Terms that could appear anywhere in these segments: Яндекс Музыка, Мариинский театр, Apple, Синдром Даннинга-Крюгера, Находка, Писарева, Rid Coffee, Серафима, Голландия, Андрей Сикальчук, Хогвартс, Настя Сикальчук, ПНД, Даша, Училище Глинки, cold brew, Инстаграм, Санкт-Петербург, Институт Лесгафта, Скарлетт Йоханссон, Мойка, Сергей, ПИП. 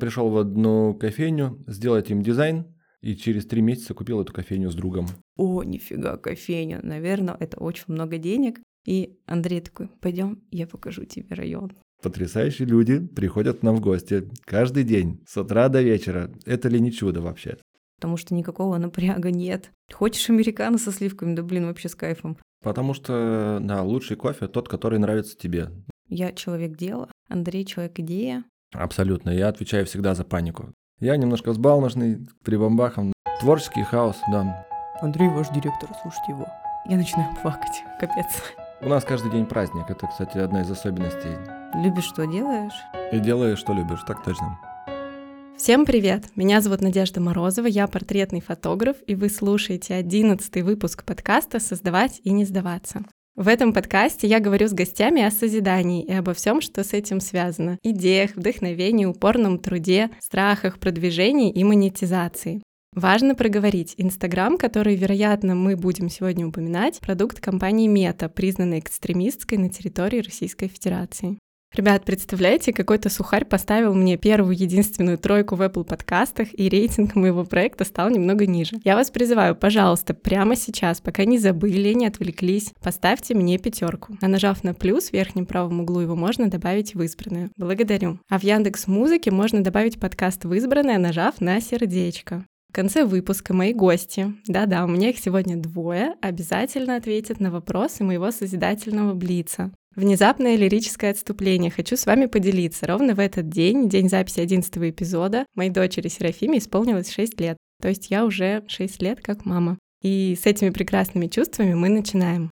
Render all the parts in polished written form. Пришел в одну кофейню, сделать им дизайн, и через 3 месяца купил эту кофейню с другом. О, нифига, кофейня. Наверное, это очень много денег. И Андрей такой: пойдем, я покажу тебе район. Потрясающие люди приходят к нам в гости каждый день, с утра до вечера. Это ли не чудо вообще? Потому что никакого напряга нет. Хочешь американо со сливками? Да блин, вообще с кайфом. Потому что, да, лучший кофе тот, который нравится тебе. Я человек дела, Андрей человек идея. Абсолютно, я отвечаю всегда за панику. Я немножко взбалмошный, прибамбахом. Творческий хаос, да. Андрей ваш директор, слушайте его. Я начинаю плакать, капец. У нас каждый день праздник, это, кстати, одна из особенностей. Любишь, что делаешь? И делаешь, что любишь, так точно. Всем привет! Меня зовут Надежда Морозова, я портретный фотограф, и вы слушаете 11-й выпуск подкаста «Создавать и не сдаваться». В этом подкасте я говорю с гостями о созидании и обо всем, что с этим связано. Идеях, вдохновении, упорном труде, страхах, продвижении и монетизации. Важно проговорить Инстаграм, который, вероятно, мы будем сегодня упоминать, продукт компании Мета, признанной экстремистской на территории Российской Федерации. Ребят, представляете, какой-то сухарь поставил мне первую единственную 3 в Apple подкастах, и рейтинг моего проекта стал немного ниже. Я вас призываю, пожалуйста, прямо сейчас, пока не забыли, не отвлеклись, поставьте мне 5. А нажав на плюс в верхнем правом углу, его можно добавить в избранное. Благодарю. А в Яндекс Музыке можно добавить подкаст в избранное, нажав на сердечко. В конце выпуска мои гости, да-да, у меня их сегодня 2, обязательно ответят на вопросы моего созидательного блица. Внезапное лирическое отступление. Хочу с вами поделиться. Ровно в этот день, день записи 11-го эпизода, моей дочери Серафиме исполнилось 6 лет. То есть я уже 6 лет как мама. И с этими прекрасными чувствами мы начинаем.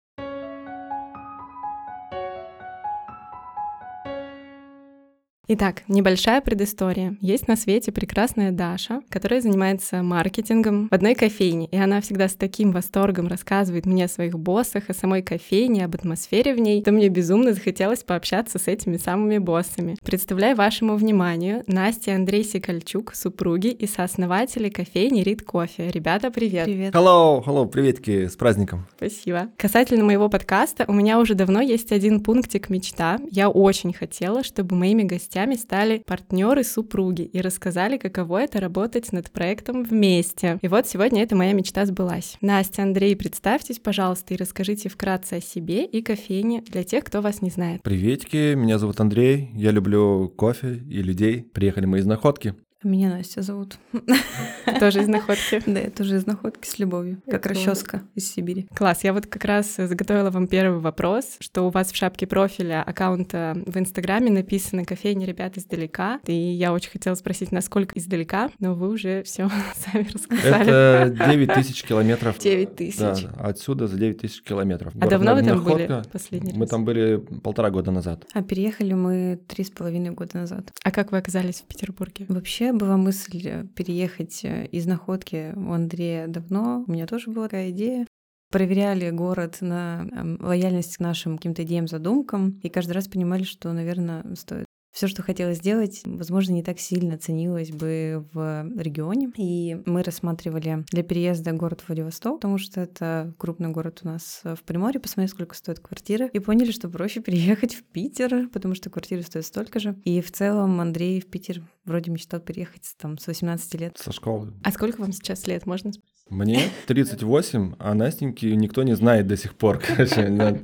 Итак, небольшая предыстория. Есть на свете прекрасная Даша, которая занимается маркетингом в одной кофейне, и она всегда с таким восторгом рассказывает мне о своих боссах, о самой кофейне, об атмосфере в ней, то мне безумно захотелось пообщаться с этими самыми боссами. Представляю вашему вниманию Настя и Андрей Сикальчук, супруги и сооснователи кофейни Rid Coffee. Ребята, привет! Привет! Hello, приветики, с праздником! Спасибо! Касательно моего подкаста, у меня уже давно есть один пунктик мечта. Я очень хотела, чтобы моими гостями стали партнеры-супруги и рассказали, каково это работать над проектом вместе. И вот сегодня эта моя мечта сбылась. Настя, Андрей, представьтесь, пожалуйста, и расскажите вкратце о себе и кофейне для тех, кто вас не знает. Приветики, меня зовут Андрей, я люблю кофе и людей. Приехали мы из Находки. Меня Настя зовут. Ты тоже из Находки? Да, я тоже из Находки, с любовью. Как расческа из Сибири. Класс, я вот как раз заготовила вам первый вопрос, что у вас в шапке профиля аккаунта в Инстаграме написано «Кофейня ребят издалека», и я очень хотела спросить, насколько издалека, но вы уже все сами рассказали. Это 9 тысяч километров. 9 тысяч. Да, отсюда за 9 тысяч километров. А давно вы там были последний раз? Мы там были 1,5 года назад. А переехали мы 3,5 года назад. А как вы оказались в Петербурге? Вообще была мысль переехать из Находки у Андрея давно. У меня тоже была такая идея. Проверяли город на лояльность к нашим каким-то идеям, задумкам, и каждый раз понимали, что, наверное, стоит. Все, что хотелось сделать, возможно, не так сильно ценилось бы в регионе. И мы рассматривали для переезда город Владивосток, потому что это крупный город у нас в Приморье. Посмотрели, сколько стоят квартиры. И поняли, что проще переехать в Питер, потому что квартиры стоят столько же. И в целом Андрей в Питер вроде мечтал переехать там с 18 лет. Со школы. А сколько вам сейчас лет, можно спросить? Мне 38, а Настеньке никто не знает до сих пор, короче.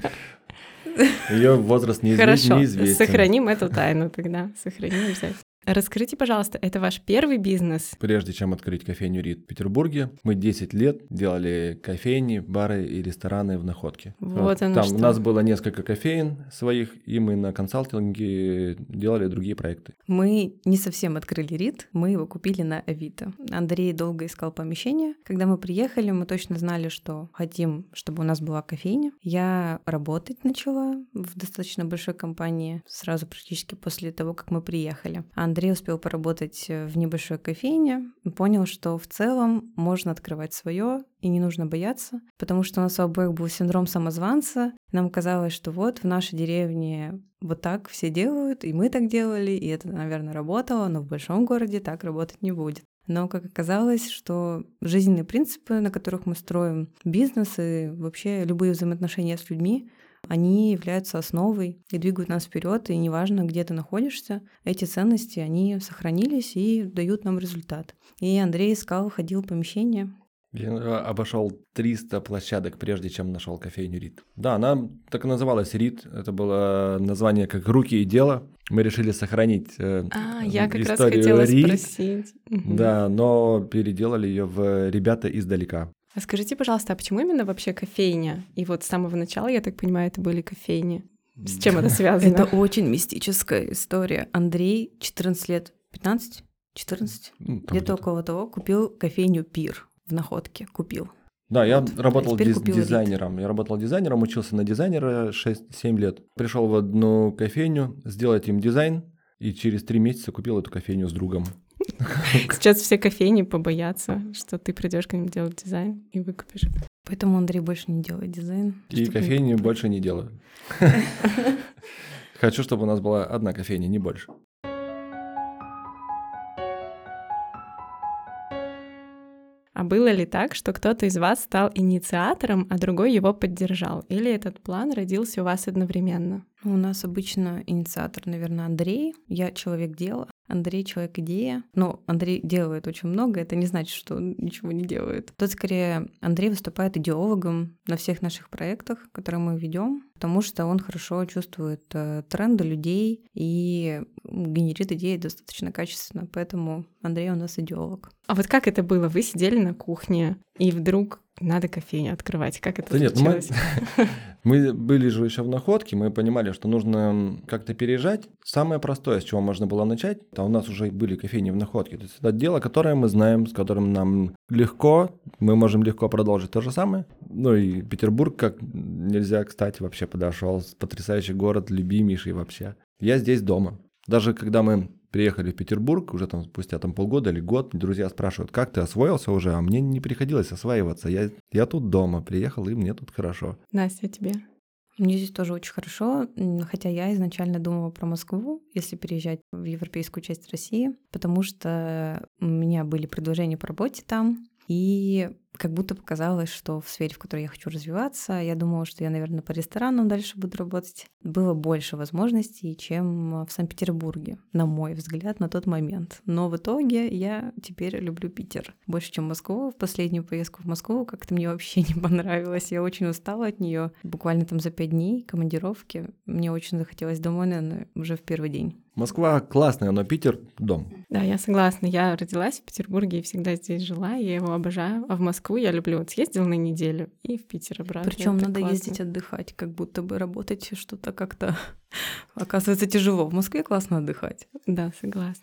Ее возраст неизвестен. Хорошо, сохраним эту тайну тогда. Сохраним обязательно. Расскажите, пожалуйста, это ваш первый бизнес? Прежде чем открыть кофейню Рид в Петербурге, мы 10 лет делали кофейни, бары и рестораны в Находке. Вот оно там что. У нас было несколько кофеен своих, и мы на консалтинге делали другие проекты. Мы не совсем открыли Рид, мы его купили на Авито. Андрей долго искал помещение. Когда мы приехали, мы точно знали, что хотим, чтобы у нас была кофейня. Я работать начала в достаточно большой компании сразу практически после того, как мы приехали. Андрей успел поработать в небольшой кофейне, понял, что в целом можно открывать свое и не нужно бояться, потому что у нас у обоих был синдром самозванца. Нам казалось, что вот в нашей деревне вот так все делают, и мы так делали, и это, наверное, работало, но в большом городе так работать не будет. Но, как оказалось, что жизненные принципы, на которых мы строим бизнес и вообще любые взаимоотношения с людьми, они являются основой и двигают нас вперед. И неважно, где ты находишься, эти ценности, они сохранились и дают нам результат. И Андрей искал, ходил в помещение. Я обошел 300 площадок, прежде чем нашел кофейню Rid. Да, она так и называлась Rid. Это было название как «Руки и дело». Мы решили сохранить я как раз хотела Rid. Спросить. Да, но переделали ее в «Ребята издалека». А скажите, пожалуйста, а почему именно вообще кофейня? И вот с самого начала, я так понимаю, это были кофейни. С чем это связано? Это очень мистическая история. Андрей 14 лет, 15, 14, где-то около того, купил кофейню «Пир». В Находке купил. Да, я работал дизайнером. Я работал дизайнером, учился на дизайнера 6-7 лет. Пришел в одну кофейню, сделать им дизайн, и через 3 месяца купил эту кофейню с другом. Сейчас все кофейни побоятся, что ты придешь к ним делать дизайн и выкупишь. Поэтому Андрей больше не делает дизайн. И кофейню больше не делаю. Хочу, чтобы у нас была одна кофейня, не больше. А было ли так, что кто-то из вас стал инициатором, а другой его поддержал? Или этот план родился у вас одновременно? У нас обычно инициатор, наверное, Андрей. Я человек дела. Андрей — человек-идея. Но Андрей делает очень много, это не значит, что он ничего не делает. Тут скорее Андрей выступает идеологом на всех наших проектах, которые мы ведем, потому что он хорошо чувствует тренды людей и генерит идеи достаточно качественно. Поэтому Андрей у нас идеолог. А вот как это было? Вы сидели на кухне, и вдруг надо кофейню открывать. Как это случилось? Мы были же еще в Находке, мы понимали, что нужно как-то переезжать. Самое простое, с чего можно было начать, а у нас уже были кофейни в Находке. То есть это дело, которое мы знаем, с которым нам легко, мы можем легко продолжить то же самое. Ну и Петербург, как нельзя, кстати, вообще подошел. Потрясающий город, любимейший вообще. Я здесь дома. Даже когда мы приехали в Петербург, уже там спустя полгода или год, друзья спрашивают, как ты освоился уже? А мне не приходилось осваиваться. Я тут дома приехал, и мне тут хорошо. Настя, тебе? Мне здесь тоже очень хорошо, хотя я изначально думала про Москву, если переезжать в европейскую часть России, потому что у меня были предложения по работе там, и как будто показалось, что в сфере, в которой я хочу развиваться, я думала, что я, наверное, по ресторанам дальше буду работать. Было больше возможностей, чем в Санкт-Петербурге, на мой взгляд, на тот момент. Но в итоге я теперь люблю Питер больше, чем Москву. В последнюю поездку в Москву как-то мне вообще не понравилось. Я очень устала от нее. Буквально там за 5 дней командировки. Мне очень захотелось домой, наверное, уже в первый день. Москва классная, но Питер — дом. Да, я согласна. Я родилась в Петербурге и всегда здесь жила. Я его обожаю. А в Москву я люблю. Вот съездил на неделю и в Питер обратно. Причем надо классно ездить отдыхать, как будто бы работать что-то как-то оказывается тяжело. В Москве классно отдыхать. Да, согласна.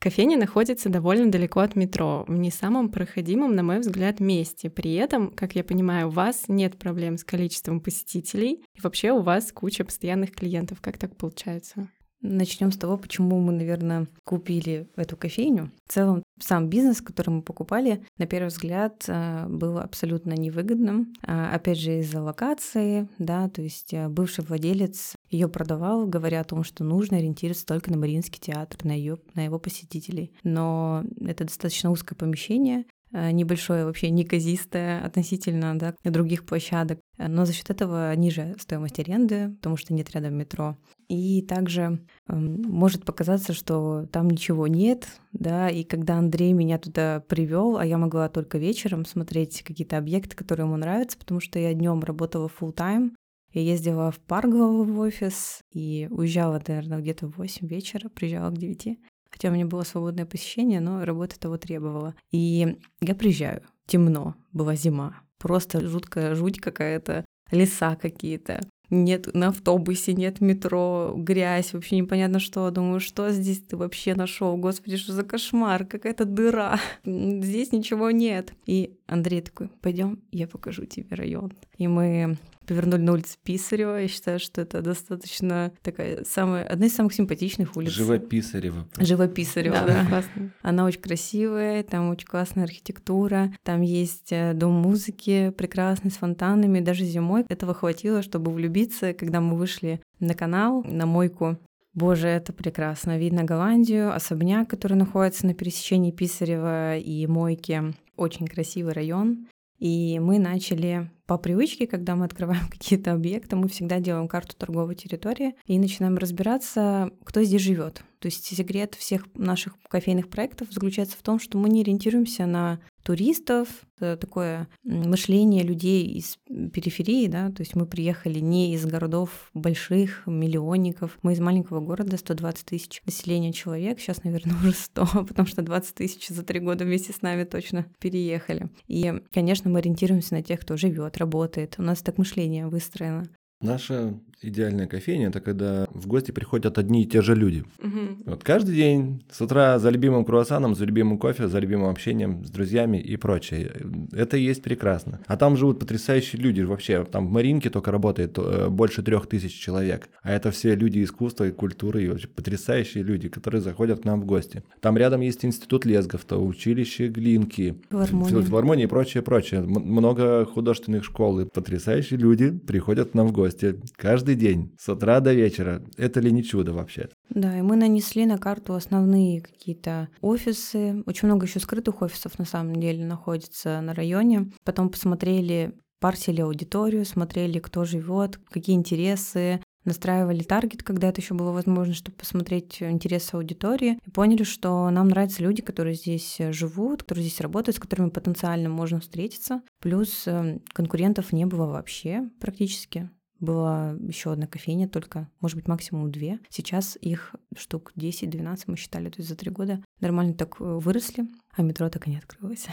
Кофейня находится довольно далеко от метро, в не самом проходимом, на мой взгляд, месте. При этом, как я понимаю, у вас нет проблем с количеством посетителей, и вообще у вас куча постоянных клиентов. Как так получается? Начнем с того, почему мы, наверное, купили эту кофейню. В целом, сам бизнес, который мы покупали, на первый взгляд, был абсолютно невыгодным. Опять же, из-за локации, да, то есть бывший владелец ее продавал, говоря о том, что нужно ориентироваться только на Мариинский театр, на его посетителей. Но это достаточно узкое помещение, небольшое, вообще неказистое относительно, да, других площадок. Но за счет этого ниже стоимость аренды, потому что нет рядом метро. И также может показаться, что там ничего нет, да, и когда Андрей меня туда привел, а я могла только вечером смотреть какие-то объекты, которые ему нравятся, потому что я днем работала full-time, я ездила в Паргово в офис и уезжала, наверное, где-то в 8 вечера, приезжала к 9. Хотя у меня было свободное посещение, но работа того требовала. И я приезжаю, темно, была зима, просто жуткая жуть какая-то, леса какие-то. Нет на автобусе, нет метро, грязь, вообще непонятно что. Думаю, что здесь ты вообще нашел? Господи, что за кошмар, какая-то дыра. Здесь ничего нет. И Андрей такой: пойдем, я покажу тебе район. И мы повернули на улицу Писарева. Я считаю, что это достаточно такая одна из самых симпатичных улиц. Живописарева, да. Классно. Она очень красивая, там очень классная архитектура, там есть дом музыки прекрасный, с фонтанами. Даже зимой этого хватило, чтобы влюбиться. Когда мы вышли на канал, на Мойку, боже, это прекрасно. Видно Голландию, особняк, который находится на пересечении Писарева и Мойки. Очень красивый район. И мы начали по привычке, когда мы открываем какие-то объекты, мы всегда делаем карту торговой территории и начинаем разбираться, кто здесь живет. То есть секрет всех наших кофейных проектов заключается в том, что мы не ориентируемся на туристов, такое мышление людей из периферии, да, то есть мы приехали не из городов больших, миллионников, мы из маленького города, 120 тысяч населения человек, сейчас, наверное, уже 100, потому что 20 тысяч за 3 года вместе с нами точно переехали. И, конечно, мы ориентируемся на тех, кто живет, работает, у нас так мышление выстроено. Наша идеальная кофейня – это когда в гости приходят одни и те же люди. Угу. Вот каждый день с утра за любимым круассаном, за любимым кофе, за любимым общением с друзьями и прочее. Это и есть прекрасно. А там живут потрясающие люди вообще. Там в Мариинке только работает больше 3000 человек. А это все люди искусства и культуры, и вообще потрясающие люди, которые заходят к нам в гости. Там рядом есть Институт Лесгафта, Училище Глинки, филармония и прочее. Много художественных школ. И потрясающие люди приходят к нам в гости. Каждый день, с утра до вечера. Это ли не чудо вообще? Да, и мы нанесли на карту основные какие-то офисы. Очень много еще скрытых офисов, на самом деле, находится на районе. Потом посмотрели, парсили аудиторию, смотрели, кто живет, какие интересы. Настраивали таргет, когда это еще было возможно, чтобы посмотреть интересы аудитории. И поняли, что нам нравятся люди, которые здесь живут, которые здесь работают, с которыми потенциально можно встретиться. Плюс конкурентов не было вообще практически. Была еще одна кофейня только, может быть, максимум 2. Сейчас их штук 10-12 мы считали, то есть за 3 года нормально так выросли, а метро так и не открылось.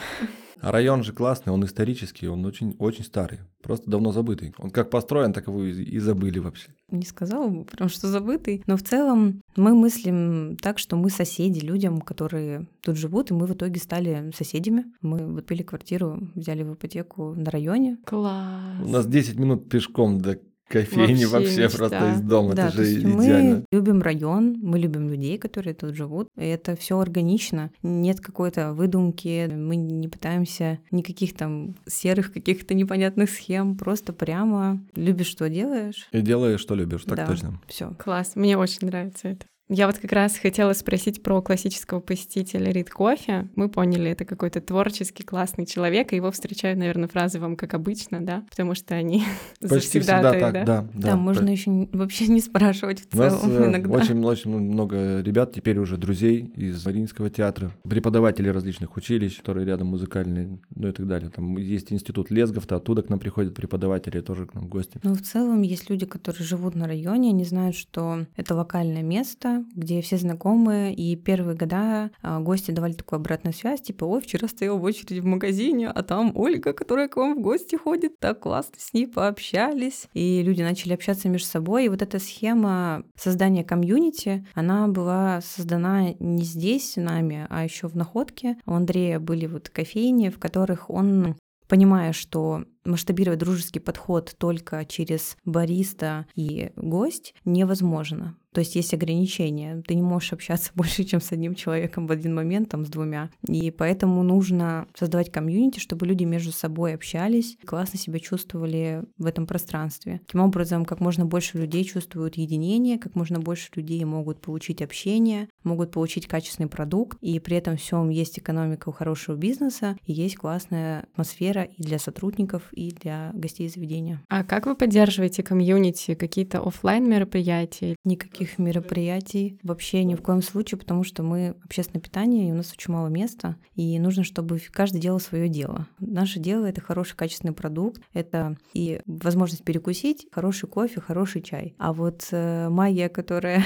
А район же классный, он исторический, он очень-очень старый, просто давно забытый. Он как построен, так его и забыли вообще. Не сказала бы, потому что забытый, но в целом мы мыслим так, что мы соседи людям, которые тут живут, и мы в итоге стали соседями. Мы вот купили квартиру, взяли в ипотеку на районе. Класс! У нас 10 минут пешком до кофейни вообще просто из дома, да, это же идеально. Мы любим район, мы любим людей, которые тут живут, и это все органично, нет какой-то выдумки, мы не пытаемся никаких там серых каких-то непонятных схем, просто прямо любишь, что делаешь. И делаешь, что любишь, так да, точно. Все. Класс, мне очень нравится это. Я вот как раз хотела спросить про классического посетителя Rid Coffee. Мы поняли, это какой-то творческий, классный человек, и его встречают, наверное, фразы «вам как обычно», да? Потому что они завсегдатаи, да? Да, можно еще вообще не спрашивать в целом иногда. У нас очень много ребят, теперь уже друзей из Мариинского театра, преподаватели различных училищ, которые рядом музыкальные, ну и так далее. Там есть Институт Лесгафта, оттуда к нам приходят преподаватели, тоже к нам гости. Ну, в целом есть люди, которые живут на районе, они знают, что это локальное место, где все знакомые, и первые года гости давали такую обратную связь, типа, ой, вчера стояла в очереди в магазине, а там Ольга, которая к вам в гости ходит, так классно с ней пообщались. И люди начали общаться между собой, и вот эта схема создания комьюнити, она была создана не здесь нами, а еще в Находке. У Андрея были вот кофейни, в которых он, понимая, что масштабировать дружеский подход только через бариста и гость невозможно. То есть есть ограничения. Ты не можешь общаться больше, чем с одним человеком в один момент, там, с 2. И поэтому нужно создавать комьюнити, чтобы люди между собой общались, классно себя чувствовали в этом пространстве. Таким образом, как можно больше людей чувствуют единение, как можно больше людей могут получить общение, могут получить качественный продукт, и при этом всем есть экономика у хорошего бизнеса, и есть классная атмосфера и для сотрудников, и для гостей заведения. А как вы поддерживаете комьюнити? Какие-то офлайн мероприятия? Никаких мероприятий вообще ни в коем случае, потому что мы общественное питание, и у нас очень мало места, и нужно, чтобы каждый делал свое дело. Наше дело — это хороший качественный продукт, это и возможность перекусить, хороший кофе, хороший чай. А вот магия, которая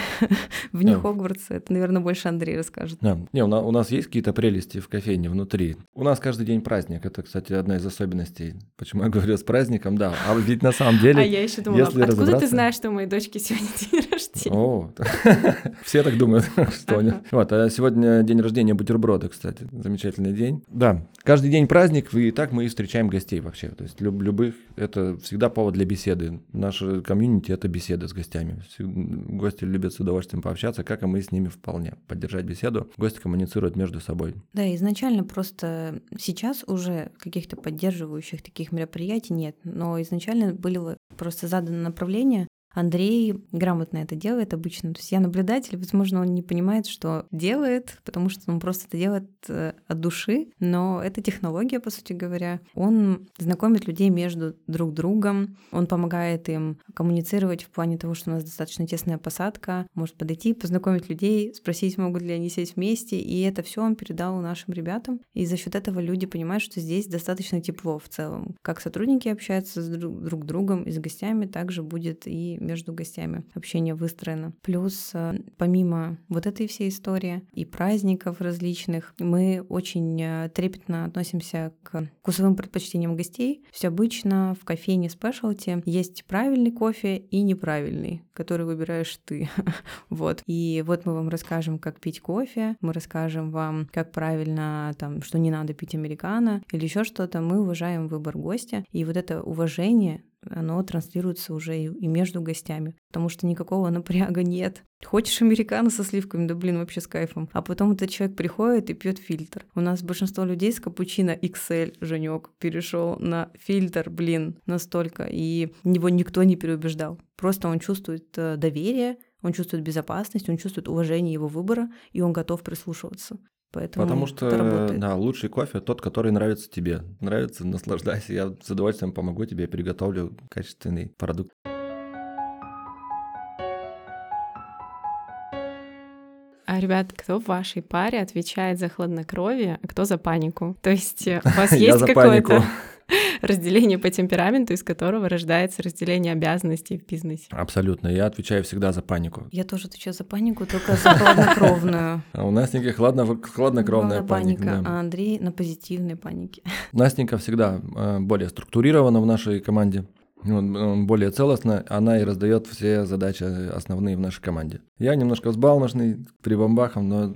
вне Хогвартса, это, наверное, больше Андрей расскажет. Не, у нас есть какие-то прелести в кофейне внутри. У нас каждый день праздник. Это, кстати, одна из особенностей. Почему я говорю с праздником, да. А ведь на самом деле... А я еще думала, откуда ты знаешь, что у моей дочки сегодня день рождения? О, все так думают, что они... Вот, а сегодня день рождения бутерброда, кстати. Замечательный день. Да, каждый день праздник, и так мы и встречаем гостей вообще. То есть любых... Это всегда повод для беседы. Наша комьюнити — это беседа с гостями. Гости любят с удовольствием пообщаться, как и мы с ними вполне. Поддержать беседу. Гости коммуницируют между собой. Да, изначально просто сейчас уже каких-то поддерживающих таких мероприятий нет, но изначально было просто задано направление, Андрей грамотно это делает обычно. То есть я наблюдатель, возможно, он не понимает, что делает, потому что он просто это делает от души, но это технология, по сути говоря. Он знакомит людей между друг другом, он помогает им коммуницировать в плане того, что у нас достаточно тесная посадка, может подойти, познакомить людей, спросить, могут ли они сесть вместе, и это все он передал нашим ребятам, и за счет этого люди понимают, что здесь достаточно тепло в целом. Как сотрудники общаются с друг другом и с гостями, также будет и между гостями общение выстроено. Плюс, помимо вот этой всей истории и праздников различных, мы очень трепетно относимся к вкусовым предпочтениям гостей. Все обычно в кофейне спешлти есть правильный кофе и неправильный, который выбираешь ты. Вот. И вот мы вам расскажем, как пить кофе, мы расскажем вам, как правильно, там, что не надо пить американо или еще что-то. Мы уважаем выбор гостя, и вот это уважение, оно транслируется уже и между гостями, потому что никакого напряга нет. Хочешь американо со сливками? Да блин, вообще с кайфом. А потом этот человек приходит и пьет фильтр. У нас большинство людей с капучино XL, Женек, перешел на фильтр, блин, настолько. И его никто не переубеждал. Просто он чувствует доверие, он чувствует безопасность, он чувствует уважение его выбора, и он готов прислушиваться. Потому что да, лучший кофе тот, который нравится тебе. Нравится, наслаждайся. Я с удовольствием помогу тебе, приготовлю качественный продукт. А, ребят, кто в вашей паре отвечает за хладнокровие, а кто за панику? То есть у вас есть какое-то разделение по темпераменту, из которого рождается разделение обязанностей в бизнесе? Абсолютно. Я отвечаю всегда за панику. Я тоже отвечаю за панику, только за хладнокровную. А у Настеньки хладнокровная паника, а Андрей на позитивной панике. Настенька всегда более структурирована в нашей команде. Более целостно, она и раздает все задачи основные в нашей команде. Я немножко взбалмошный, прибамбахом, но...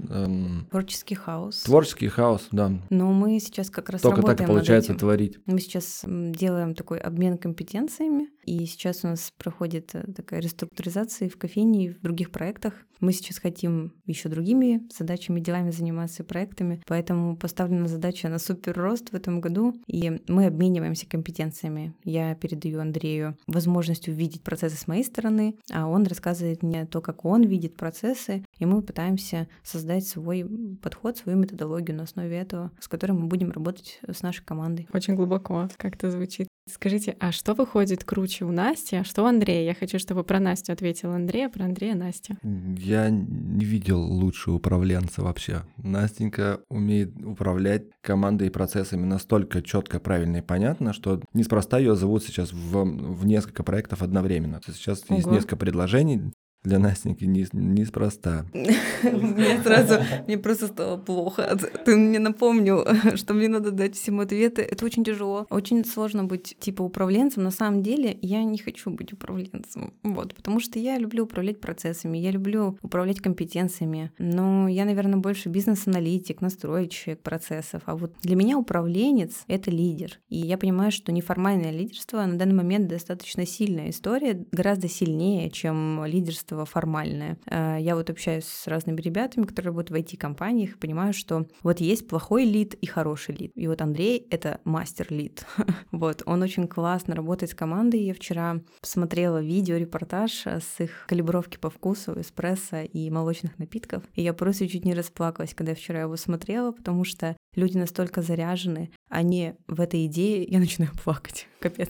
Творческий хаос. Творческий хаос, да. Но мы сейчас как раз только работаем над этим. Только так получается творить. Мы сейчас делаем такой обмен компетенциями, и сейчас у нас проходит такая реструктуризация в кофейне и в других проектах. Мы сейчас хотим еще другими задачами, делами заниматься и проектами, поэтому поставлена задача на суперрост в этом году, и мы обмениваемся компетенциями. Я передаю Андрею возможность увидеть процессы с моей стороны, а он рассказывает мне то, как он видит процессы, и мы пытаемся создать свой подход, свою методологию на основе этого, с которой мы будем работать с нашей командой. Очень глубоко как-то звучит. Скажите, а что выходит круче у Насти, а что у Андрея? Я хочу, чтобы про Настю ответил Андрей, а про Андрея Настя. Я не видел лучшего управленца вообще. Настенька умеет управлять командой и процессами настолько четко, правильно и понятно, что неспроста ее зовут сейчас в несколько проектов одновременно. Сейчас есть несколько предложений. Для Настеньки неспроста. Мне просто стало плохо. Ты мне напомнил, что мне надо дать всем ответы. Это очень тяжело. Очень сложно быть типа управленцем. На самом деле я не хочу быть управленцем. Вот, потому что я люблю управлять процессами, я люблю управлять компетенциями. Но я, наверное, больше бизнес-аналитик, настройщик процессов. А вот для меня управленец — это лидер. И я понимаю, что неформальное лидерство на данный момент достаточно сильная история, гораздо сильнее, чем лидерство формальное. Я вот общаюсь с разными ребятами, которые работают в IT-компаниях, и понимаю, что вот есть плохой лид и хороший лид. И вот Андрей — это мастер-лид. Вот, он очень классно работает с командой. Я вчера посмотрела видео-репортаж с их калибровки по вкусу эспрессо и молочных напитков, и я просто чуть не расплакалась, когда я вчера его смотрела, потому что люди настолько заряжены, они в этой идее, я начинаю плакать, капец.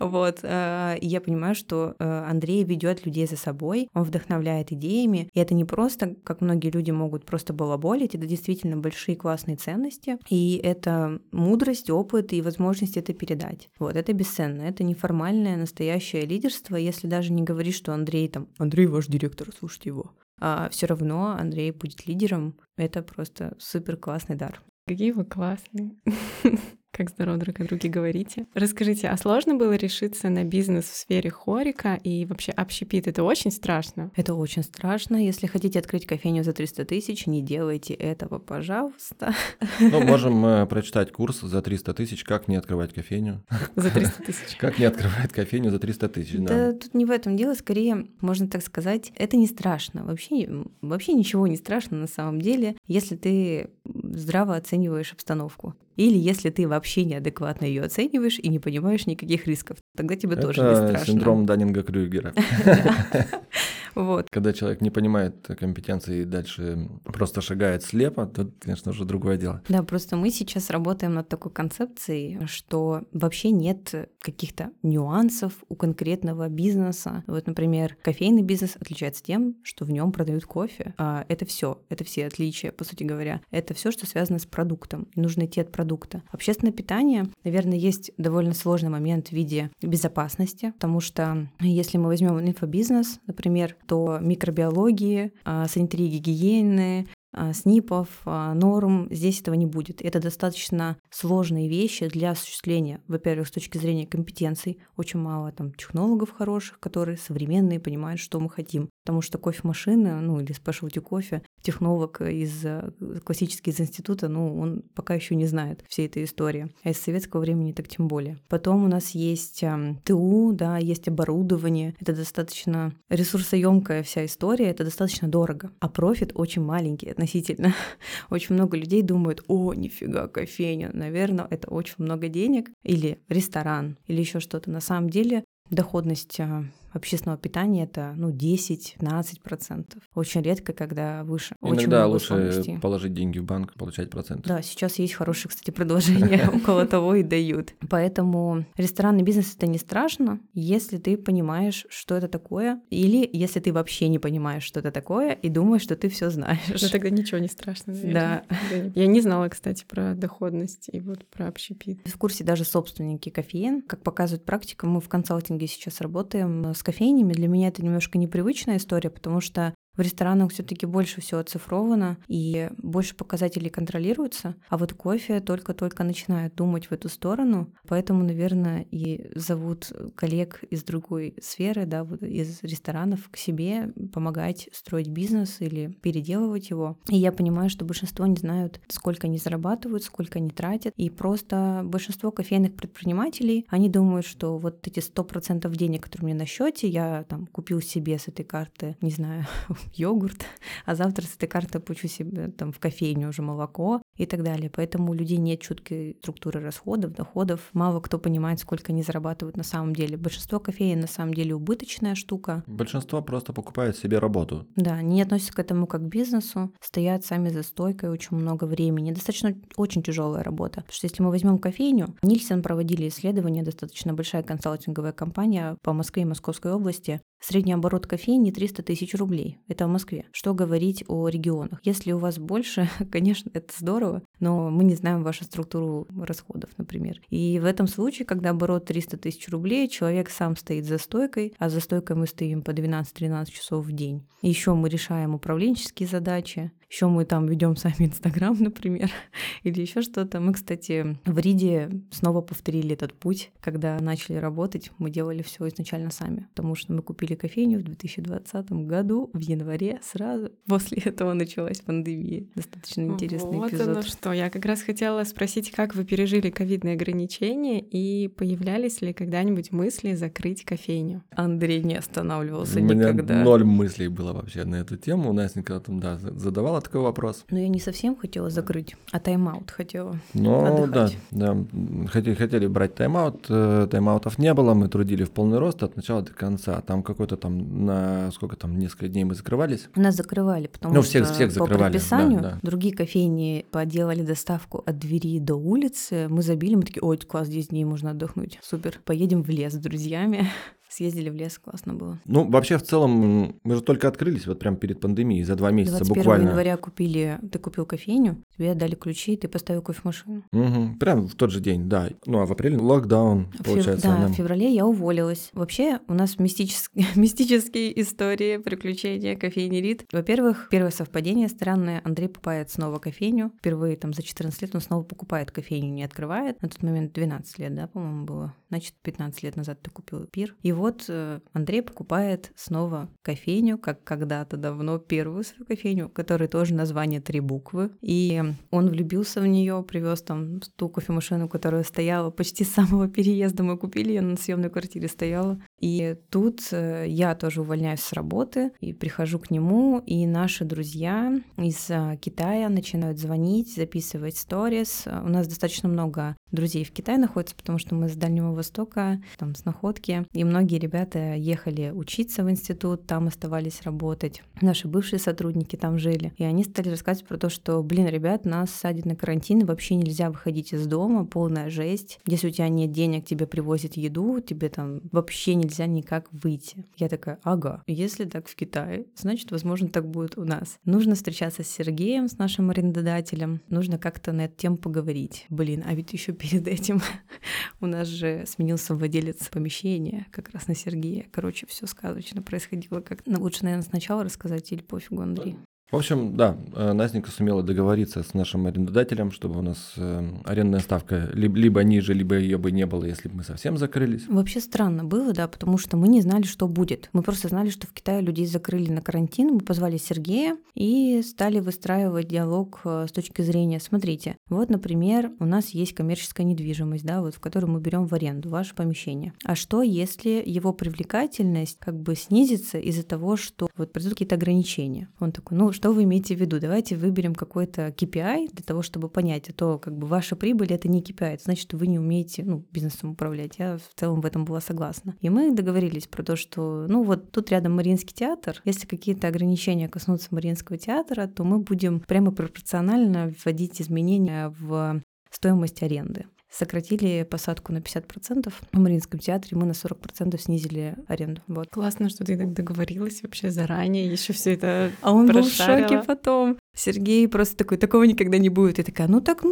Вот, и я понимаю, что Андрей ведет людей за собой, он вдохновляет идеями, и это не просто, как многие люди могут просто балаболить, это действительно большие классные ценности, и это мудрость, опыт и возможность это передать. Вот, это бесценно, это неформальное, настоящее лидерство, если даже не говорить, что Андрей там, Андрей ваш директор, слушайте его. А все равно Андрей будет лидером, это просто супер классный дар. Какие вы классные. Как здорово друг о друге говорите. Расскажите, а сложно было решиться на бизнес в сфере хорика и вообще общепит? Это очень страшно. Это очень страшно. Если хотите открыть кофейню за 300 тысяч, не делайте этого, пожалуйста. Ну, можем прочитать курс за 300 тысяч, как не открывать кофейню. За 300 тысяч. Как не открывать кофейню за 300 тысяч, да. Да, тут не в этом дело, скорее, можно так сказать, это не страшно. Вообще ничего не страшно на самом деле, если ты здраво оцениваешь обстановку. Или если ты вообще неадекватно ее оцениваешь и не понимаешь никаких рисков, тогда тебе это тоже не страшно. Это синдром Даннинга-Крюгера. Когда человек не понимает компетенции и дальше просто шагает слепо, то, конечно, уже другое дело. Да, просто мы сейчас работаем над такой концепцией, что вообще нет каких-то нюансов у конкретного бизнеса. Вот, например, кофейный бизнес отличается тем, что в нем продают кофе. Это все отличия, по сути говоря. Это все, что связано с продуктом. Нужно идти от продукта. Общественное питание, наверное, есть довольно сложный момент в виде безопасности, потому что если мы возьмем инфобизнес, например, то микробиологии, санитарии, гигиены, СНИПов, норм, здесь этого не будет. Это достаточно сложные вещи для осуществления. Во-первых, с точки зрения компетенций, очень мало там технологов хороших, которые современные, понимают, что мы хотим. Потому что кофемашина, или спешлти кофе, технолог классический из института, он пока еще не знает всей этой истории. А из советского времени так тем более. Потом у нас есть ТУ, да, есть оборудование. Это достаточно ресурсоемкая вся история, это достаточно дорого. А профит очень маленький относительно. Очень много людей думают: о, нифига, кофейня, наверное, это очень много денег. Или ресторан, или еще что-то. На самом деле доходность общественного питания — это 10-15%. Очень редко, когда выше. Иногда лучше положить деньги в банк, получать проценты. Да, сейчас есть хорошие, кстати, предложения, около того и дают. Поэтому ресторанный бизнес — это не страшно, если ты понимаешь, что это такое, или если ты вообще не понимаешь, что это такое, и думаешь, что ты все знаешь. Но тогда ничего не страшно, наверное. Да. Я не знала, кстати, про доходность и вот про общепит. В курсе даже собственники кофеен. Как показывает практика, мы в консалтинге сейчас работаем с кофейнями. Для меня это немножко непривычная история, потому что в ресторанах все-таки больше всего оцифровано и больше показателей контролируется, а вот кофе только-только начинает думать в эту сторону, поэтому, наверное, и зовут коллег из другой сферы, да, из ресторанов к себе помогать строить бизнес или переделывать его. И я понимаю, что большинство не знают, сколько они зарабатывают, сколько они тратят, и просто большинство кофейных предпринимателей, они думают, что вот эти 100% денег, которые у меня на счете, я там купил себе с этой карты, не знаю, йогурт, а завтра с этой карты получу себе там в кофейню уже молоко и так далее. Поэтому у людей нет четкой структуры расходов, доходов. Мало кто понимает, сколько они зарабатывают на самом деле. Большинство кофеин на самом деле убыточная штука. Большинство просто покупает себе работу. Да, они не относятся к этому как к бизнесу, стоят сами за стойкой очень много времени. Достаточно очень тяжелая работа. Потому что если мы возьмем кофейню, Нильсен проводили исследования, достаточно большая консалтинговая компания по Москве и Московской области. Средний оборот кофейни 300 000 рублей. Это в Москве. Что говорить о регионах? Если у вас больше, конечно, это здорово, но мы не знаем вашу структуру расходов, например. И в этом случае, когда оборот 300 000 рублей, человек сам стоит за стойкой, а за стойкой мы стоим по 12-13 часов в день. Еще мы решаем управленческие задачи, еще мы там ведем сами Инстаграм, например, или еще что-то. Мы, кстати, в Риде снова повторили этот путь. Когда начали работать, мы делали все изначально сами, потому что мы купили кофейню в 2020 году, в январе сразу. После этого началась пандемия. Достаточно интересный эпизод. Вот оно что. Я как раз хотела спросить, как вы пережили ковидные ограничения и появлялись ли когда-нибудь мысли закрыть кофейню? Андрей не останавливался никогда. У меня 0 мыслей было вообще на эту тему. Настя никогда там, да, задавала такой вопрос. Но я не совсем хотела закрыть, а тайм-аут хотела. Отдыхать. Да. Хотели брать тайм-аут, тайм-аутов не было, мы трудили в полный рост от начала до конца. Там какой-то там, на сколько там, несколько дней мы закрывались? Нас закрывали, потому всех закрывали, по предписанию. Да. Другие кофейни поделали доставку от двери до улицы, мы забили, мы такие: ой, класс, 10 дней можно отдохнуть, супер, поедем в лес с друзьями. Съездили в лес, классно было. Вообще, в целом, мы же только открылись вот прям перед пандемией, за 2 месяца 21 буквально. 21 января ты купил кофейню, тебе дали ключи, ты поставил кофемашину. Угу, прям в тот же день, да. А в апреле локдаун, получается. Да, в феврале я уволилась. Вообще, у нас мистические истории, приключения кофейни Rid. Во-первых, первое совпадение странное. Андрей покупает снова кофейню. Впервые там за 14 лет он снова покупает кофейню, не открывает. На тот момент 12 лет, да, по-моему, было. Значит, 15 лет назад ты купил пир. И вот Андрей покупает снова кофейню, как когда-то давно первую свою кофейню, которой тоже название 3 буквы. И он влюбился в нее, привез там ту кофемашину, которая стояла почти с самого переезда. Мы купили ее, она на съемной квартире стояла. И тут я тоже увольняюсь с работы и прихожу к нему, и наши друзья из Китая начинают звонить, записывать сторис. У нас достаточно много друзей в Китае находится, потому что мы с Дальнего Востока, там, с Находки, и многие ребята ехали учиться в институт, там оставались работать. Наши бывшие сотрудники там жили, и они стали рассказывать про то, что, блин, ребят, нас садят на карантин, вообще нельзя выходить из дома, полная жесть. Если у тебя нет денег, тебе привозят еду, тебе там вообще нельзя никак выйти. Я такая, ага, если так в Китае, значит, возможно, так будет у нас. Нужно встречаться с Сергеем, с нашим арендодателем, нужно как-то на эту тему поговорить. Блин, а ведь еще перед этим у нас же сменился владелец помещения, как раз на Сергея. Короче, все сказочно происходило. Лучше, наверное, сначала рассказать или пофигу, Андрей? В общем, да, Настенька сумела договориться с нашим арендодателем, чтобы у нас арендная ставка либо ниже, либо ее бы не было, если бы мы совсем закрылись. Вообще странно было, да, потому что мы не знали, что будет. Мы просто знали, что в Китае людей закрыли на карантин, мы позвали Сергея и стали выстраивать диалог с точки зрения, смотрите, вот, например, у нас есть коммерческая недвижимость, да, вот в которую мы берем в аренду ваше помещение. А что, если его привлекательность как бы снизится из-за того, что вот придут какие-то ограничения? Он такой, ну, что вы имеете в виду? Давайте выберем какой-то KPI для того, чтобы понять, а то как бы ваша прибыль — это не KPI, это значит, вы не умеете, ну, бизнесом управлять. Я в целом в этом была согласна. И мы договорились про то, что, ну, вот тут рядом Мариинский театр. Если какие-то ограничения коснутся Мариинского театра, то мы будем прямо пропорционально вводить изменения в стоимость аренды. Сократили посадку на 50%. В Мариинском театре мы на 40% снизили аренду. Вот. Классно, что ты так договорилась вообще заранее, еще все это прошарила. А он был в шоке потом. Сергей просто такой, такого никогда не будет. Я такая, ну так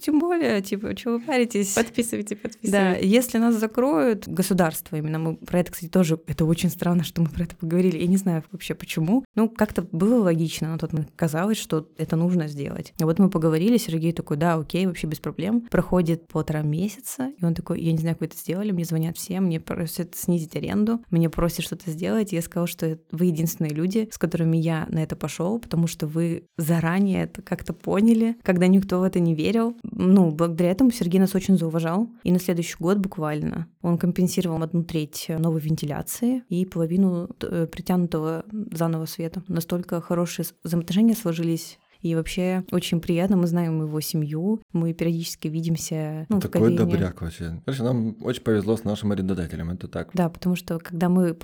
тем более, типа, чего вы паритесь? Подписывайте. Да, если нас закроют, государство именно, мы про это, кстати, тоже, это очень странно, что мы про это поговорили, я не знаю вообще почему. Ну, как-то было логично, но тут казалось, что это нужно сделать. А вот мы поговорили, Сергей такой, да, окей, вообще без проблем. Проходит 1,5 месяца, и он такой, я не знаю, как вы это сделали, мне звонят все, мне просят снизить аренду, мне просят что-то сделать. Я сказала, что вы единственные люди, с которыми я на это пошел, потому что вы заранее это как-то поняли, когда никто в это не верил. Ну, благодаря этому Сергей нас очень зауважал. И на следующий год буквально он компенсировал 1/3 новой вентиляции и половину притянутого заново света. Настолько хорошие взаимоотношения сложились. И вообще очень приятно, мы знаем его семью, мы периодически видимся, ну, в кофейне. Такой добряк вообще. Короче, нам очень повезло с нашим арендодателем, это так. Да, потому что когда Андрей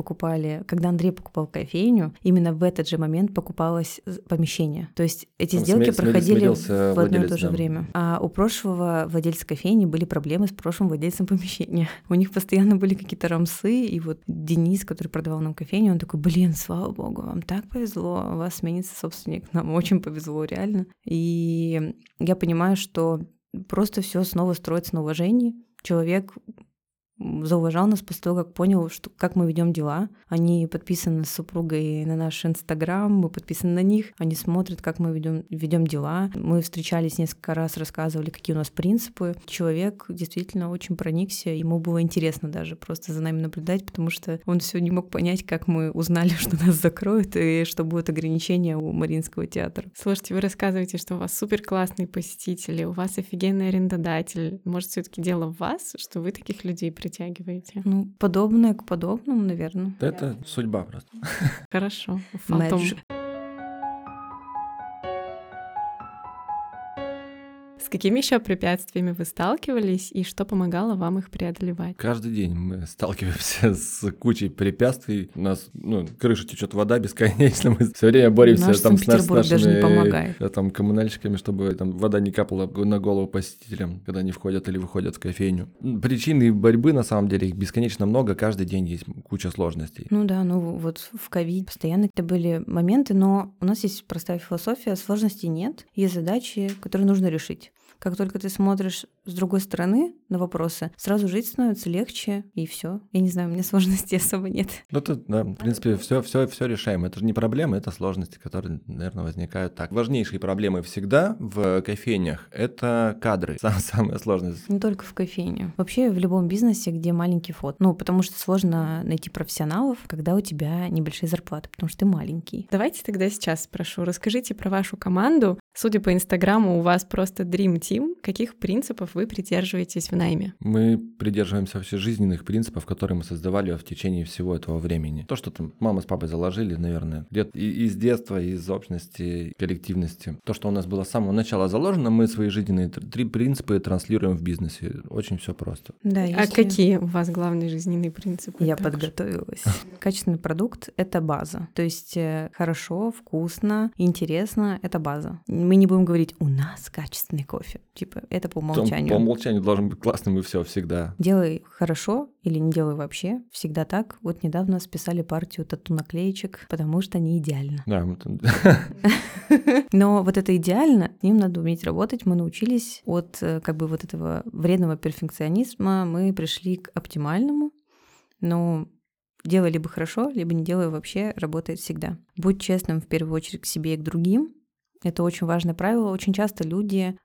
покупал кофейню, именно в этот же момент покупалось помещение. То есть эти сделки проходили в одно и то же время. А у прошлого владельца кофейни были проблемы с прошлым владельцем помещения. У них постоянно были какие-то рамсы, и вот Денис, который продавал нам кофейню, он такой, блин, слава богу, вам так повезло, у вас сменится собственник, нам очень повезло. Реально. И я понимаю, что просто все снова строится на уважении. Человек зауважал нас после того, как понял, что, как мы ведем дела. Они подписаны с супругой на наш Инстаграм, мы подписаны на них, они смотрят, как мы ведем дела. Мы встречались несколько раз, рассказывали, какие у нас принципы. Человек действительно очень проникся, ему было интересно даже просто за нами наблюдать, потому что он все не мог понять, как мы узнали, что нас закроют и что будут ограничения у Мариинского театра. Слушайте, вы рассказываете, что у вас супер классные посетители, у вас офигенный арендодатель. Может, все-таки дело в вас, что вы таких людей притягиваете? Ну, подобное к подобному, наверное. Это судьба просто. Хорошо. Фантом. С какими еще препятствиями вы сталкивались и что помогало вам их преодолевать? Каждый день мы сталкиваемся с кучей препятствий. У нас, крыша течет, вода бесконечно. Мы все время боремся там, с нашими коммунальщиками, чтобы там вода не капала на голову посетителям, когда они входят или выходят в кофейню. Причины борьбы, на самом деле, их бесконечно много. Каждый день есть куча сложностей. Ну да, вот в ковид постоянно это были моменты, но у нас есть простая философия. Сложностей нет, есть задачи, которые нужно решить. Как только ты смотришь с другой стороны на вопросы, сразу жить становится легче, и все. Я не знаю, у меня сложностей особо нет. В принципе, все решаем. Это же не проблемы, это сложности, которые, наверное, возникают так. Важнейшие проблемы всегда в кофейнях — это кадры. Самая сложность. Не только в кофейне. Вообще в любом бизнесе, где маленький фот. Потому что сложно найти профессионалов, когда у тебя небольшие зарплаты, потому что ты маленький. Давайте тогда сейчас спрошу. Расскажите про вашу команду. Судя по Инстаграму, у вас просто Dream Team. Каких принципов вы придерживаетесь в найме? Мы придерживаемся общежизненных принципов, которые мы создавали в течение всего этого времени. То, что там мама с папой заложили, наверное, где-то из детства, из общности, коллективности. То, что у нас было с самого начала заложено, мы свои жизненные три принципы транслируем в бизнесе. Очень все просто. Да, если... А какие у вас главные жизненные принципы? Я подготовилась. Качественный продукт — это база. То есть хорошо, вкусно, интересно — это база. Мы не будем говорить, у нас качественный кофе. Типа, это по умолчанию. По умолчанию должен быть классным, и все всегда. Делай хорошо или не делай вообще. Всегда так. Вот недавно списали партию тату-наклеечек, потому что они идеально. Да, мы там... Но вот это идеально, с ним надо уметь работать. Мы научились от как бы вот этого вредного перфекционизма. Мы пришли к оптимальному, но... Делай либо хорошо, либо не делай вообще, работает всегда. Будь честным в первую очередь к себе и к другим. Это очень важное правило. Очень часто люди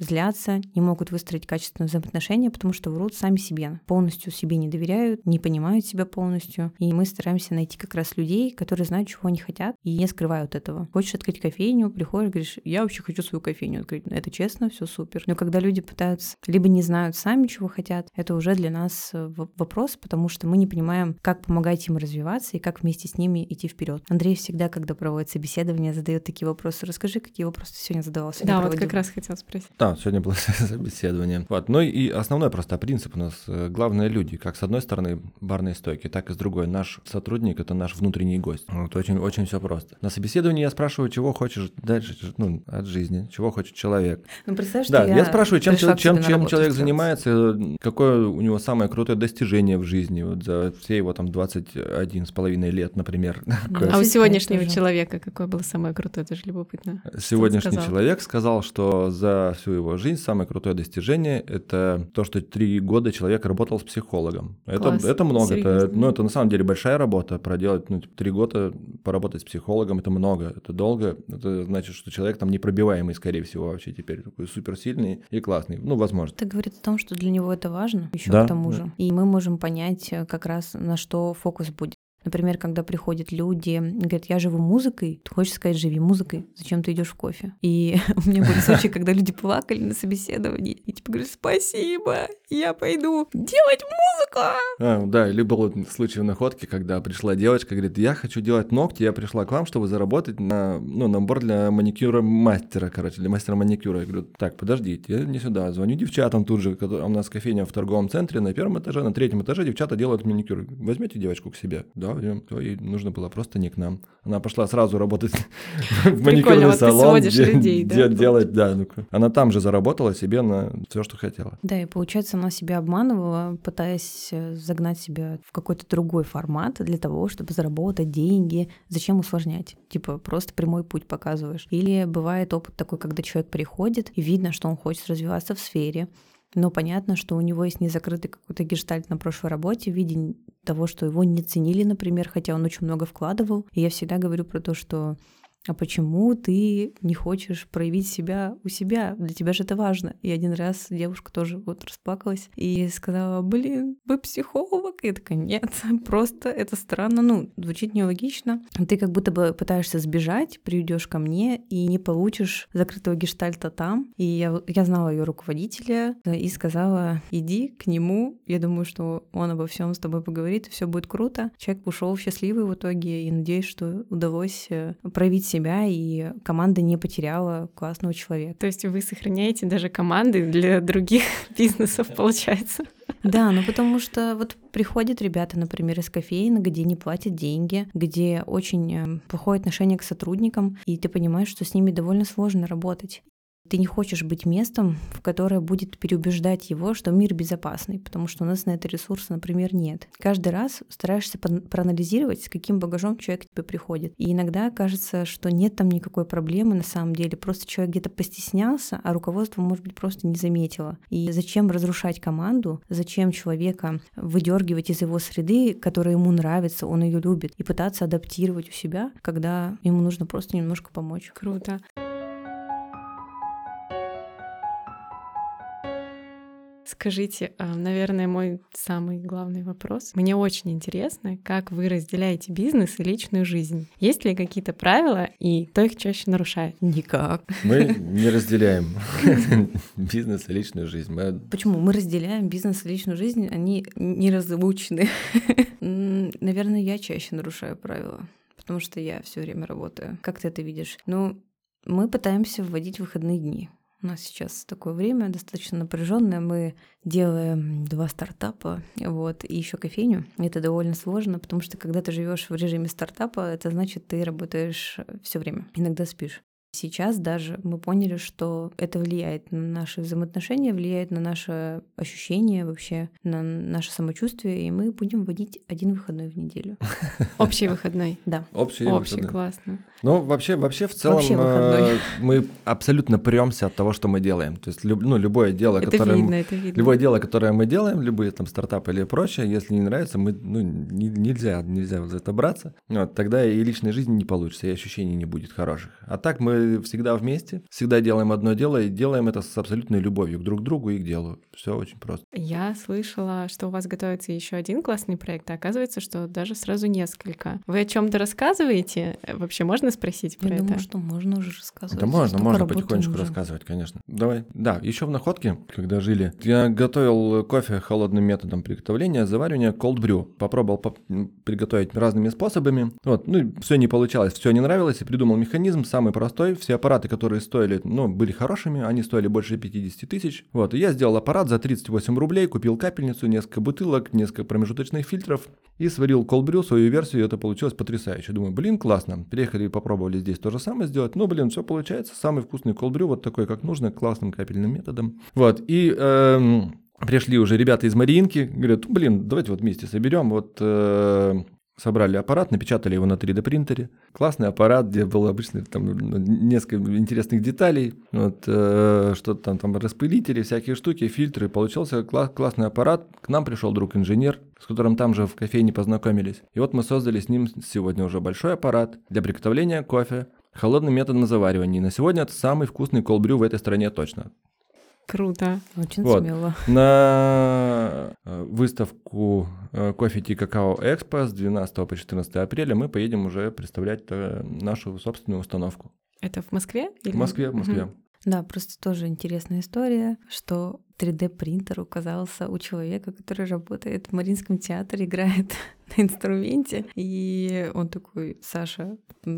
злятся, не могут выстроить качественные взаимоотношения, потому что врут сами себе. Полностью себе не доверяют, не понимают себя полностью. И мы стараемся найти как раз людей, которые знают, чего они хотят, и не скрывают этого. Хочешь открыть кофейню, приходишь, говоришь, я вообще хочу свою кофейню открыть. Это честно, все супер. Но когда люди пытаются, либо не знают сами, чего хотят, это уже для нас вопрос, потому что мы не понимаем, как помогать им развиваться и как вместе с ними идти вперед. Андрей всегда, когда проводит собеседование, задает такие вопросы. Расскажи, какие вопросы сегодня задавал. Да, вот как раз хотела спросить. Да, сегодня было собеседование. Вот. Ну и основной просто принцип у нас. Главное — люди. Как с одной стороны барные стойки, так и с другой. Наш сотрудник — это наш внутренний гость. Вот очень все просто. На собеседовании я спрашиваю, чего хочешь дальше от жизни, чего хочет человек. Ну представь, что я спрашиваю, чем человек занимается, какое у него самое крутое достижение в жизни. Вот за все его там 21,5 лет, например. А у сегодняшнего человека какое было самое крутое? Это же любопытно. Сегодняшний человек сказал, что за всю его жизнь самое крутое достижение — это то, что 3 года человек работал с психологом. Это много. Это на самом деле большая работа. Проделать 3 года поработать с психологом — это много, это долго. Это значит, что человек там непробиваемый, скорее всего, вообще теперь. Такой суперсильный и классный. Возможно. Это говорит о том, что для него это важно еще к тому же. И мы можем понять как раз, на что фокус будет. Например, когда приходят люди и говорят, я живу музыкой, ты хочешь сказать, живи музыкой, зачем ты идешь в кофе? И у меня были случаи, когда люди плакали на собеседовании, и типа говорю, спасибо, я пойду делать музыку! Да, или был случай в Находке, когда пришла девочка, говорит, я хочу делать ногти, я пришла к вам, чтобы заработать на набор для маникюра мастера, для мастера маникюра. Я говорю, так, подождите, я не сюда, звоню девчатам тут же, у нас кофейня в торговом центре, на 1-м этаже, на 3-м этаже девчата делают маникюр, возьмите девочку к себе, да? То ей нужно было просто не к нам. Она пошла сразу работать в маникюрный салон, делать, она там же заработала себе на все, что хотела. Да, и получается, она себя обманывала, пытаясь загнать себя в какой-то другой формат для того, чтобы заработать деньги. Зачем усложнять? Просто прямой путь показываешь. Или бывает опыт такой, когда человек приходит, и видно, что он хочет развиваться в сфере, но понятно, что у него есть незакрытый какой-то гештальт на прошлой работе в виде того, что его не ценили, например, хотя он очень много вкладывал. И я всегда говорю про то, что а почему ты не хочешь проявить себя у себя? Для тебя же это важно. И один раз девушка тоже расплакалась и сказала, вы психолог? И я такая, нет, просто это странно, звучит нелогично. Ты как будто бы пытаешься сбежать, придешь ко мне и не получишь закрытого гештальта там. И я знала ее руководителя и сказала, иди к нему, я думаю, что он обо всем с тобой поговорит, и все будет круто. Человек ушел счастливый в итоге, и надеюсь, что удалось проявить себя, и команда не потеряла классного человека. То есть вы сохраняете даже команды для других бизнесов, получается? Да, потому что приходят ребята, например, из кофеин, где не платят деньги, где очень плохое отношение к сотрудникам, и ты понимаешь, что с ними довольно сложно работать. Ты не хочешь быть местом, в которое будет переубеждать его, что мир безопасный, потому что у нас на это ресурса, например, нет. Каждый раз стараешься проанализировать, с каким багажом человек к тебе приходит. И иногда кажется, что нет там никакой проблемы на самом деле, просто человек где-то постеснялся, а руководство, может быть, просто не заметило. И зачем разрушать команду, зачем человека выдергивать из его среды, которая ему нравится, он ее любит, и пытаться адаптировать у себя, когда ему нужно просто немножко помочь. Круто. Скажите, наверное, мой самый главный вопрос. Мне очень интересно, как вы разделяете бизнес и личную жизнь. Есть ли какие-то правила, и кто их чаще нарушает? Никак. Мы не разделяем бизнес и личную жизнь. Почему? Мы разделяем бизнес и личную жизнь, они неразлучны. Наверное, я чаще нарушаю правила, потому что я все время работаю. Как ты это видишь? Ну, мы пытаемся вводить выходные дни. У нас сейчас такое время достаточно напряженное. Мы делаем 2 стартапа, и еще кофейню. Это довольно сложно, потому что когда ты живешь в режиме стартапа, это значит, ты работаешь все время, иногда спишь. Сейчас даже мы поняли, что это влияет на наши взаимоотношения, влияет на наши ощущения вообще, на наше самочувствие, и мы будем вводить 1 выходной в неделю. Общий выходной? Да. Общий, классно. Ну, вообще в целом мы абсолютно прёмся от того, что мы делаем. То есть любое дело, которое мы делаем, любые там стартапы или прочее, если не нравится, нельзя за это браться. Тогда и личной жизни не получится, и ощущений не будет хороших. А так мы всегда вместе, всегда делаем одно дело и делаем это с абсолютной любовью друг к другу и к делу. Все очень просто. Я слышала, что у вас готовится еще 1 классный проект, а оказывается, что даже сразу несколько. Вы о чем-то рассказываете? Вообще можно спросить про это? Я думаю, что можно уже рассказывать. Да можно потихонечку рассказывать, конечно. Давай. Да, еще в Находке, когда жили, я готовил кофе холодным методом приготовления, заваривания, cold brew. Попробовал приготовить разными способами. Все не получалось, все не нравилось, и придумал механизм самый простой. Все аппараты, которые стоили, были хорошими, они стоили больше 50 тысяч. И я сделал аппарат за 38 рублей, купил капельницу, несколько бутылок, несколько промежуточных фильтров и сварил cold brew, свою версию, и это получилось потрясающе. Думаю, классно. Приехали и попробовали здесь то же самое сделать. Все получается. Самый вкусный cold brew, такой, как нужно, классным капельным методом. Пришли уже ребята из Мариинки, говорят, давайте вместе соберем, Собрали аппарат, напечатали его на 3D принтере. Классный аппарат, где было обычно несколько интересных деталей, что-то там распылители, всякие штуки, фильтры. Получился классный аппарат. К нам пришел друг-инженер, с которым там же в кофейне познакомились. И мы создали с ним сегодня уже большой аппарат для приготовления кофе, холодным методом заваривания. И на сегодня это самый вкусный колд-брю в этой стране точно. Круто. Очень смело. На выставку «Кофе и какао экспо» с 12 по 14 апреля мы поедем уже представлять нашу собственную установку. Это в Москве? В Москве. Угу. Да, просто тоже интересная история, что 3D-принтер оказался у человека, который работает в Мариинском театре, играет на инструменте. И он такой, Саша,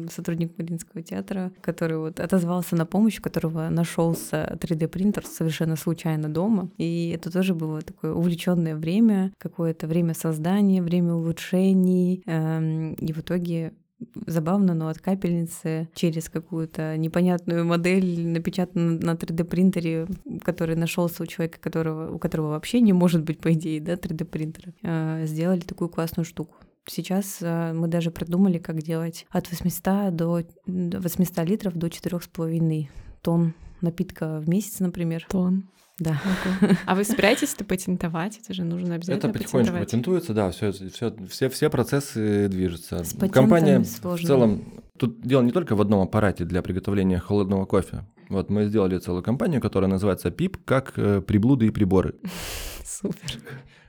сотрудник Мариинского театра, который отозвался на помощь, у которого нашелся 3D-принтер совершенно случайно дома. И это тоже было такое увлеченное время, какое-то время создания, время улучшений. И в итоге... Забавно, но от капельницы через какую-то непонятную модель, напечатанную на 3D-принтере, который нашелся у человека, у которого вообще не может быть, по идее, 3D-принтера, сделали такую классную штуку. Сейчас мы даже придумали, как делать от 800 литров до 4,5 тонн напитка в месяц, например. Тонн. Да. Okay. А вы собираетесь-то патентовать? Это же нужно обязательно патентовать. Это потихоньку патентуется, да, все процессы движутся. С патентами компания сложно. В целом... Тут дело не только в одном аппарате для приготовления холодного кофе. Мы сделали целую компанию, которая называется ПИП, как приблуды и приборы. Супер.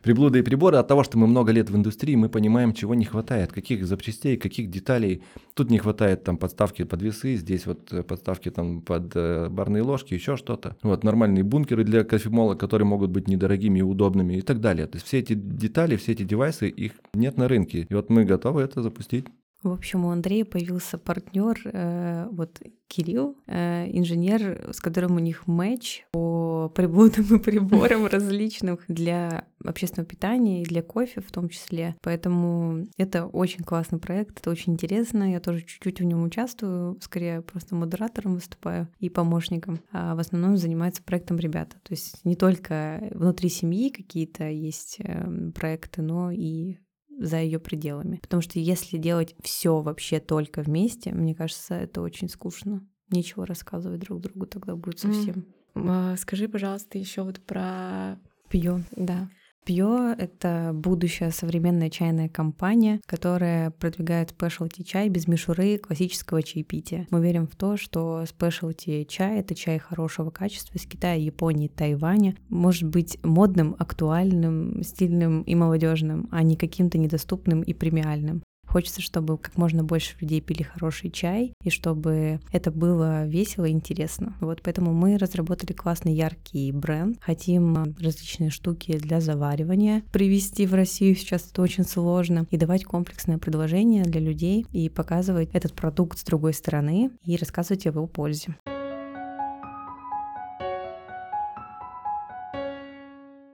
Приблуды и приборы от того, что мы много лет в индустрии, мы понимаем, чего не хватает, каких запчастей, каких деталей. Тут не хватает подставки под весы, здесь подставки под барные ложки, еще что-то. Нормальные бункеры для кофемолок, которые могут быть недорогими и удобными и так далее. То есть все эти детали, все эти девайсы, их нет на рынке. И мы готовы это запустить. В общем, у Андрея появился партнер, Кирилл, инженер, с которым у них матч по приблудам и приборам различных для общественного питания и для кофе в том числе. Поэтому это очень классный проект, это очень интересно. Я тоже чуть-чуть в нем участвую, скорее просто модератором выступаю и помощником. А в основном занимаются проектом ребята. То есть не только внутри семьи какие-то есть проекты, но и... за ее пределами. Потому что если делать все вообще только вместе, мне кажется, это очень скучно. Нечего рассказывать друг другу тогда будет совсем. Скажи, пожалуйста, еще про Пью. Да. Пью — это будущая современная чайная компания, которая продвигает спешалти-чай без мишуры классического чаепития. Мы верим в то, что спешалти-чай — это чай хорошего качества из Китая, Японии, Тайваня. Может быть модным, актуальным, стильным и молодежным, а не каким-то недоступным и премиальным. Хочется, чтобы как можно больше людей пили хороший чай, и чтобы это было весело и интересно. Вот поэтому мы разработали классный яркий бренд. Хотим различные штуки для заваривания привезти в Россию, сейчас это очень сложно, и давать комплексное предложение для людей, и показывать этот продукт с другой стороны, и рассказывать о его пользе.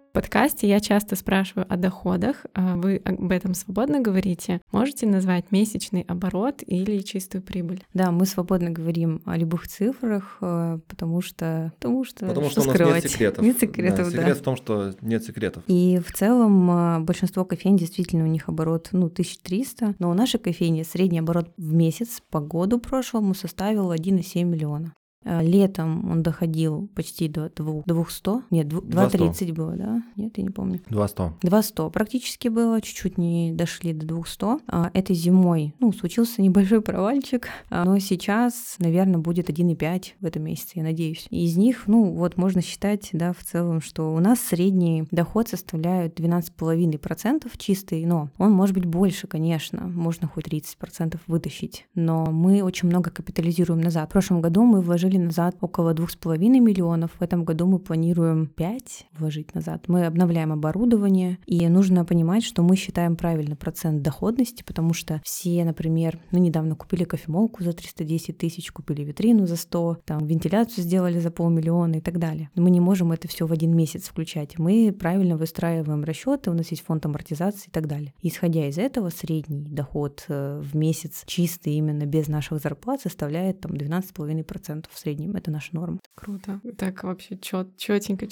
В подкасте я часто спрашиваю о доходах, вы об этом свободно говорите? Можете назвать месячный оборот или чистую прибыль? Да, мы свободно говорим о любых цифрах, потому что у нас скрывать? Нет секретов. Нет секретов, да. Секрет в том, что нет секретов. И в целом большинство кофейн действительно у них оборот 1300, но у нашей кофейни средний оборот в месяц по году прошлому составил 1,7 миллиона. Летом он доходил почти до 200, нет, 230 было, да? Нет, я не помню. 200 практически было, чуть-чуть не дошли до 200. Этой зимой, случился небольшой провальчик, но сейчас, наверное, будет 1,5 в этом месяце, я надеюсь. Из них, можно считать, да, в целом, что у нас средний доход составляет 12,5% чистый, но он может быть больше, конечно, можно хоть 30% вытащить, но мы очень много капитализируем назад. В прошлом году мы вложили назад около 2,5 миллионов. В этом году мы планируем 5 вложить назад. Мы обновляем оборудование, и нужно понимать, что мы считаем правильно процент доходности, потому что все, например, недавно купили кофемолку за 310 тысяч, купили витрину за 100, вентиляцию сделали за 500 000 и так далее. Мы не можем это все в один месяц включать. Мы правильно выстраиваем расчеты, у нас есть фонд амортизации и так далее. Исходя из этого, средний доход в месяц чистый, именно без наших зарплат, составляет 12,5%. В среднем это наша норма. Круто. Так вообще чётенько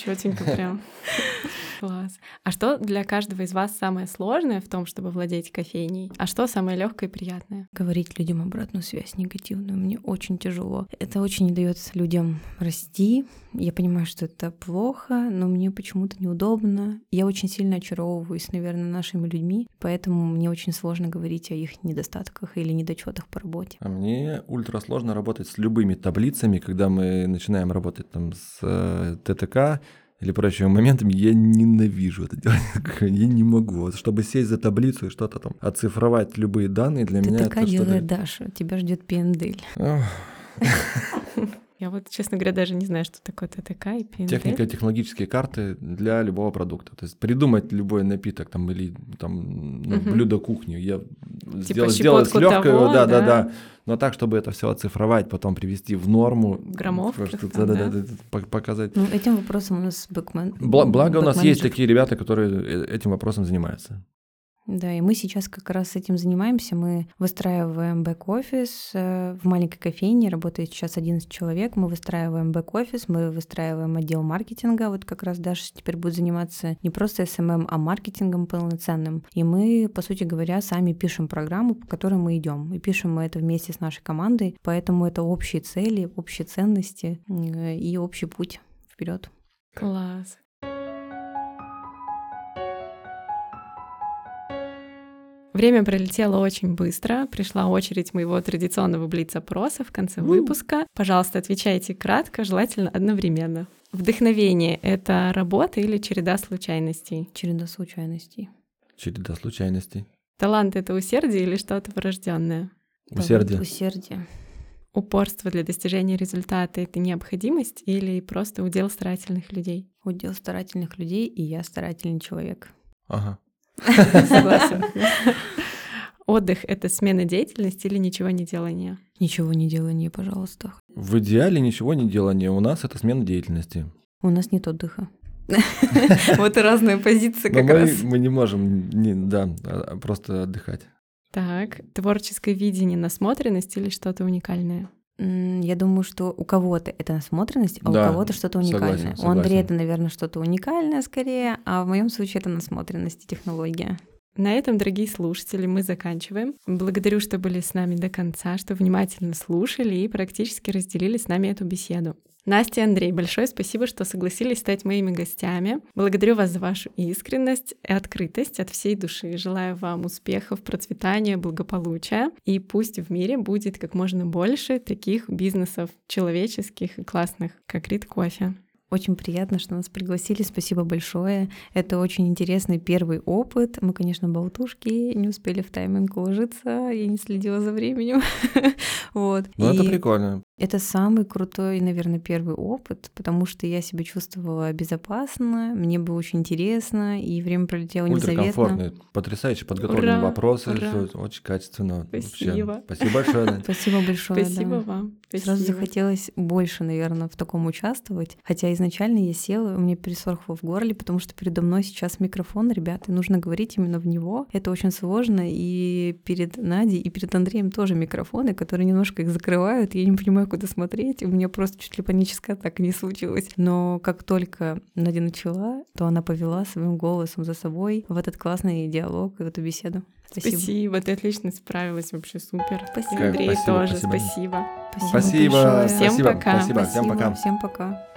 прям. Класс. А что для каждого из вас самое сложное в том, чтобы владеть кофейней? А что самое легкое и приятное? Говорить людям обратную связь негативную мне очень тяжело. Это очень не дает людям расти. Я понимаю, что это плохо, но мне почему-то неудобно. Я очень сильно очаровываюсь, наверное, нашими людьми, поэтому мне очень сложно говорить о их недостатках или недочетах по работе. А мне ультрасложно работать с любыми таблицами, когда мы начинаем работать с ТТК или прочими моментами, я ненавижу это делать, я не могу. Чтобы сесть за таблицу и что-то оцифровать любые данные, для меня это что-то... ТТК делает Даша, тебя ждет пендель. Я честно говоря, даже не знаю, что такое ТТК и ПНД. Технико-технологические карты для любого продукта. То есть придумать любой напиток блюдо кухни. Я сделать лёгкое, да. Но так, чтобы это все оцифровать, потом привести в норму. Показать. Этим вопросом у нас бэкмен. Благо у нас есть такие ребята, которые этим вопросом занимаются. Да, и мы сейчас как раз этим занимаемся. Мы выстраиваем бэк-офис в маленькой кофейне, работает сейчас 11 человек. Мы выстраиваем бэк-офис, мы выстраиваем отдел маркетинга. Вот как раз Даша теперь будет заниматься не просто SMM, а маркетингом полноценным. И мы, по сути говоря, сами пишем программу, по которой мы идем. И пишем мы это вместе с нашей командой. Поэтому это общие цели, общие ценности и общий путь вперед. Класс. Время пролетело очень быстро. Пришла очередь моего традиционного блиц-опроса в конце выпуска. Пожалуйста, отвечайте кратко, желательно одновременно. Вдохновение — это работа или череда случайностей? Череда случайностей. Талант — это усердие или что-то врожденное? Усердие. Упорство для достижения результата — это необходимость или просто удел старательных людей? Удел старательных людей, и я старательный человек. Ага. Согласен. Отдых — это смена деятельности или ничего не делания? Ничего не делания, пожалуйста. В идеале ничего не делания. У нас это смена деятельности. У нас нет отдыха. Вот и разная позиция как раз. Мы не можем, просто отдыхать. Так, творческое видение, насмотренность или что-то уникальное? Я думаю, что у кого-то это насмотренность, а у кого-то что-то уникальное. Согласен. У Андрея это, наверное, что-то уникальное скорее, а в моем случае это насмотренность и технология. На этом, дорогие слушатели, мы заканчиваем. Благодарю, что были с нами до конца, что внимательно слушали и практически разделили с нами эту беседу. Настя и Андрей, большое спасибо, что согласились стать моими гостями. Благодарю вас за вашу искренность и открытость от всей души. Желаю вам успехов, процветания, благополучия. И пусть в мире будет как можно больше таких бизнесов человеческих и классных, как Rid Coffee. Очень приятно, что нас пригласили. Спасибо большое. Это очень интересный первый опыт. Мы, конечно, болтушки, не успели в тайминг уложиться. Я не следила за временем. Вот. Ну, это прикольно. Это самый крутой, наверное, первый опыт, потому что я себя чувствовала безопасно, мне было очень интересно, и время пролетело незаметно. Ультракомфортные, потрясающе подготовленные вопросы, все очень качественно. Спасибо. Вообще. Спасибо большое. Спасибо большое. Спасибо вам. Сразу захотелось больше, наверное, в таком участвовать, хотя изначально я села, у меня пересохло в горле, потому что передо мной сейчас микрофон, ребята, и нужно говорить именно в него. Это очень сложно, и перед Надей, и перед Андреем тоже микрофоны, которые немножко их закрывают, я не понимаю, куда смотреть. У меня просто чуть ли паническая атака не случилась. Но как только Надя начала, то она повела своим голосом за собой в этот классный диалог, в эту беседу. Спасибо. Спасибо, ты отлично справилась, вообще супер. Спасибо. Андрей, спасибо, тоже спасибо. Спасибо. Спасибо. Спасибо. Всем пока. Спасибо. Всем пока. Всем пока.